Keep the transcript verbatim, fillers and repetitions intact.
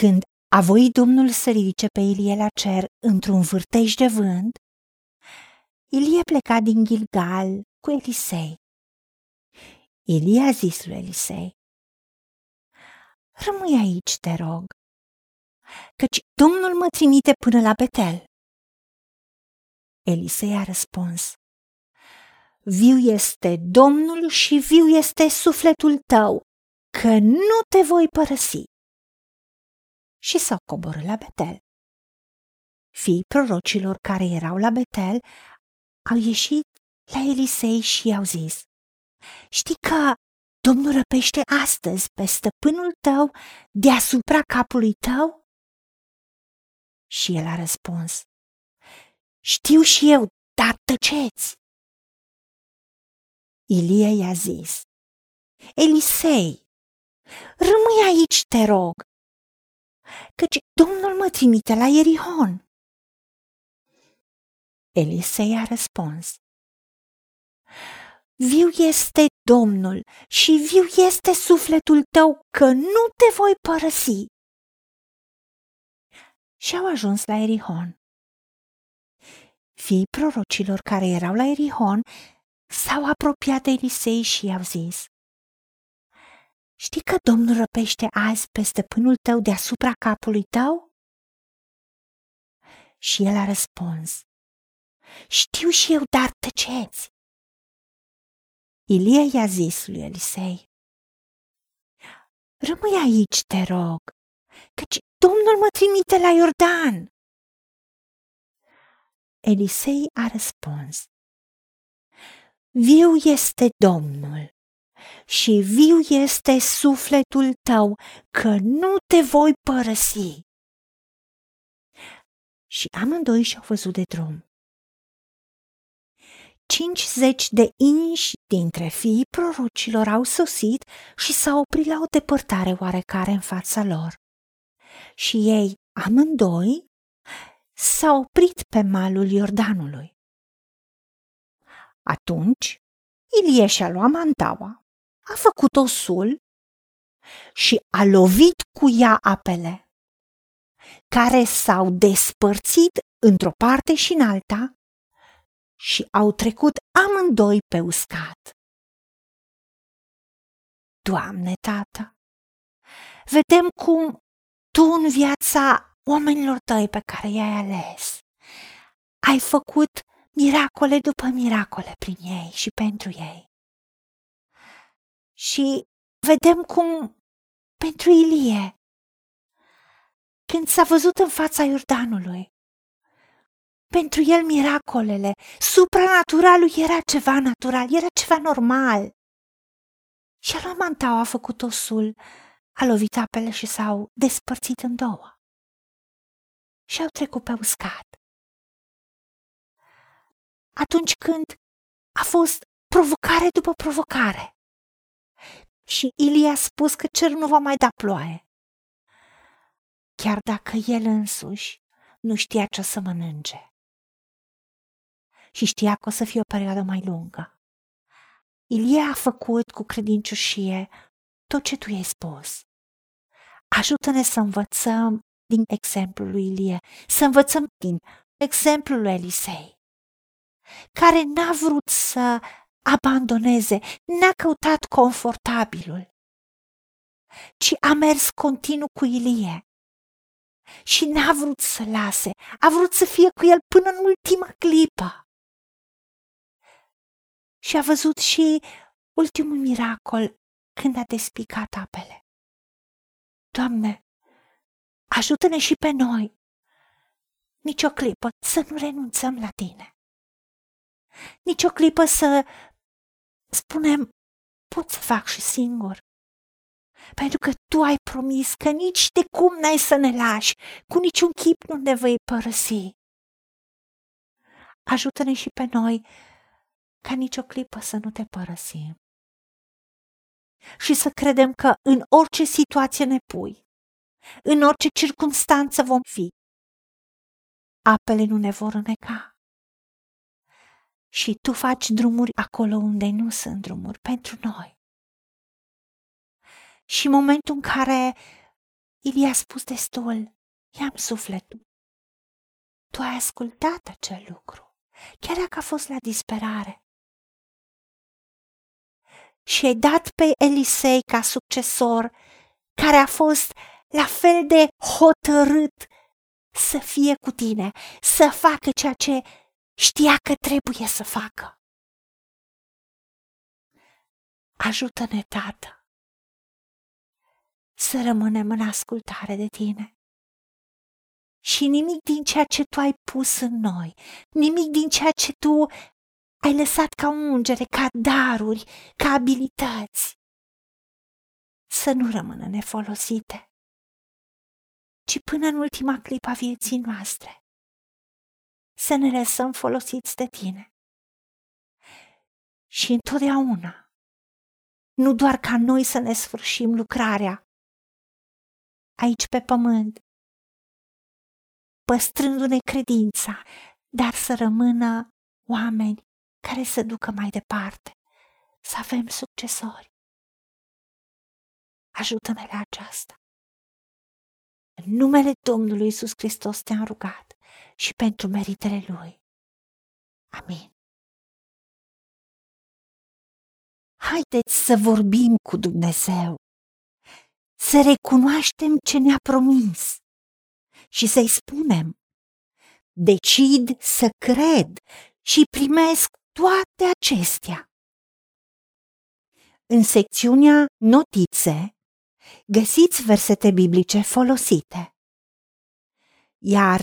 Când a voit Domnul să ridice pe Ilie la cer într-un vârtej de vânt, Ilie pleca din Gilgal cu Elisei. Ilie a zis lui Elisei: „Rămâi aici, te rog, căci Domnul mă trimite până la Betel.” Elisei a răspuns: „Viu este Domnul și viu este sufletul tău, că nu te voi părăsi.” Și s-au coborât la Betel. Fiii prorocilor care erau la Betel au ieșit la Elisei și i-au zis: „Știi că Domnul răpește astăzi pe stăpânul tău deasupra capului tău?” Și el a răspuns: „Știu și eu, dar tăceți.” Ilie i-a zis: „Elisei, rămâi aici, te rog, căci Domnul mă trimite la Erihon.” Elisei a răspuns: „Viu este Domnul și viu este sufletul tău, că nu te voi părăsi.” Și au ajuns la Erihon. Fiii prorocilor care erau la Erihon s-au apropiat de Elisei și i-au zis: „Știi că Domnul răpește azi pe stăpânul tău deasupra capului tău?” Și el a răspuns: „Știu și eu, dar tăceți.” Ilie i-a zis lui Elisei: „Rămâi aici, te rog, căci Domnul mă trimite la Iordan.” Elisei a răspuns: „Viu este Domnul și viu este sufletul tău, că nu te voi părăsi.” Și amândoi și-au văzut de drum. Cincizeci de inși dintre fiii prorocilor au sosit și s-au oprit la o depărtare oarecare în fața lor. Și ei, amândoi, s-au oprit pe malul Iordanului. Atunci, Ilie și-a luat mantaua, a făcut osul și a lovit cu ea apele, care s-au despărțit într-o parte și în alta și au trecut amândoi pe uscat. Doamne, Tată, vedem cum Tu în viața oamenilor Tăi pe care i-ai ales ai făcut miracole după miracole prin ei și pentru ei. Și vedem cum pentru Ilie, când s-a văzut în fața Iordanului, pentru el miracolele, supranaturalul era ceva natural, era ceva normal. Și-a luat mantaua, a făcut osul, a lovit apele și s-au despărțit în două. Și-au trecut pe uscat. Atunci când a fost provocare după provocare și Ilie a spus că cerul nu va mai da ploaie, chiar dacă el însuși nu știa ce o să mănânce și știa că o să fie o perioadă mai lungă, Ilie a făcut cu credincioșie tot ce Tu i-ai spus. Ajută-ne să învățăm din exemplul lui Ilie, să învățăm din exemplul lui Elisei, care n-a vrut să abandoneze, n-a căutat confortabilul, ci a mers continuu cu Ilie și n-a vrut să lase, a vrut să fie cu el până în ultima clipă. Și a văzut și ultimul miracol, când a despicat apele. Doamne, ajută-ne și pe noi, nici o clipă să nu renunțăm la Tine. Nici o clipă să spunem: pot să fac și singur, pentru că Tu ai promis că nici de cum n-ai să ne lași, cu niciun chip nu ne vei părăsi. Ajută-ne și pe noi ca nici o clipă să nu Te părăsim și să credem că în orice situație ne pui, în orice circunstanță vom fi, apele nu ne vor îneca. Și Tu faci drumuri acolo unde nu sunt drumuri pentru noi. Și în momentul în care Ilie a spus destul, i-am sufletul. Tu ai ascultat acel lucru, chiar dacă a fost la disperare. Și ai dat pe Elisei ca succesor, care a fost la fel de hotărât să fie cu tine, să facă ceea ce știa că trebuie să facă. Ajută-ne, Tată, să rămânem în ascultare de tine. Și nimic din ceea ce tu ai pus în noi, nimic din ceea ce tu ai lăsat ca ungere, ca daruri, ca abilități, să nu rămână nefolosite, ci până în ultima clipă a vieții noastre, să ne lăsăm folosiți de tine. Și întotdeauna, nu doar ca noi să ne sfârșim lucrarea aici pe pământ, păstrându-ne credința, dar să rămână oameni care să ducă mai departe, să avem succesori. Ajută-ne la aceasta. În numele Domnului Iisus Hristos te-am rugat și pentru meritele Lui. Amin. Haideți să vorbim cu Dumnezeu, să recunoaștem ce ne-a promis și să-i spunem: decid să cred și primesc toate acestea. În secțiunea Notițe găsiți versete biblice folosite. Iar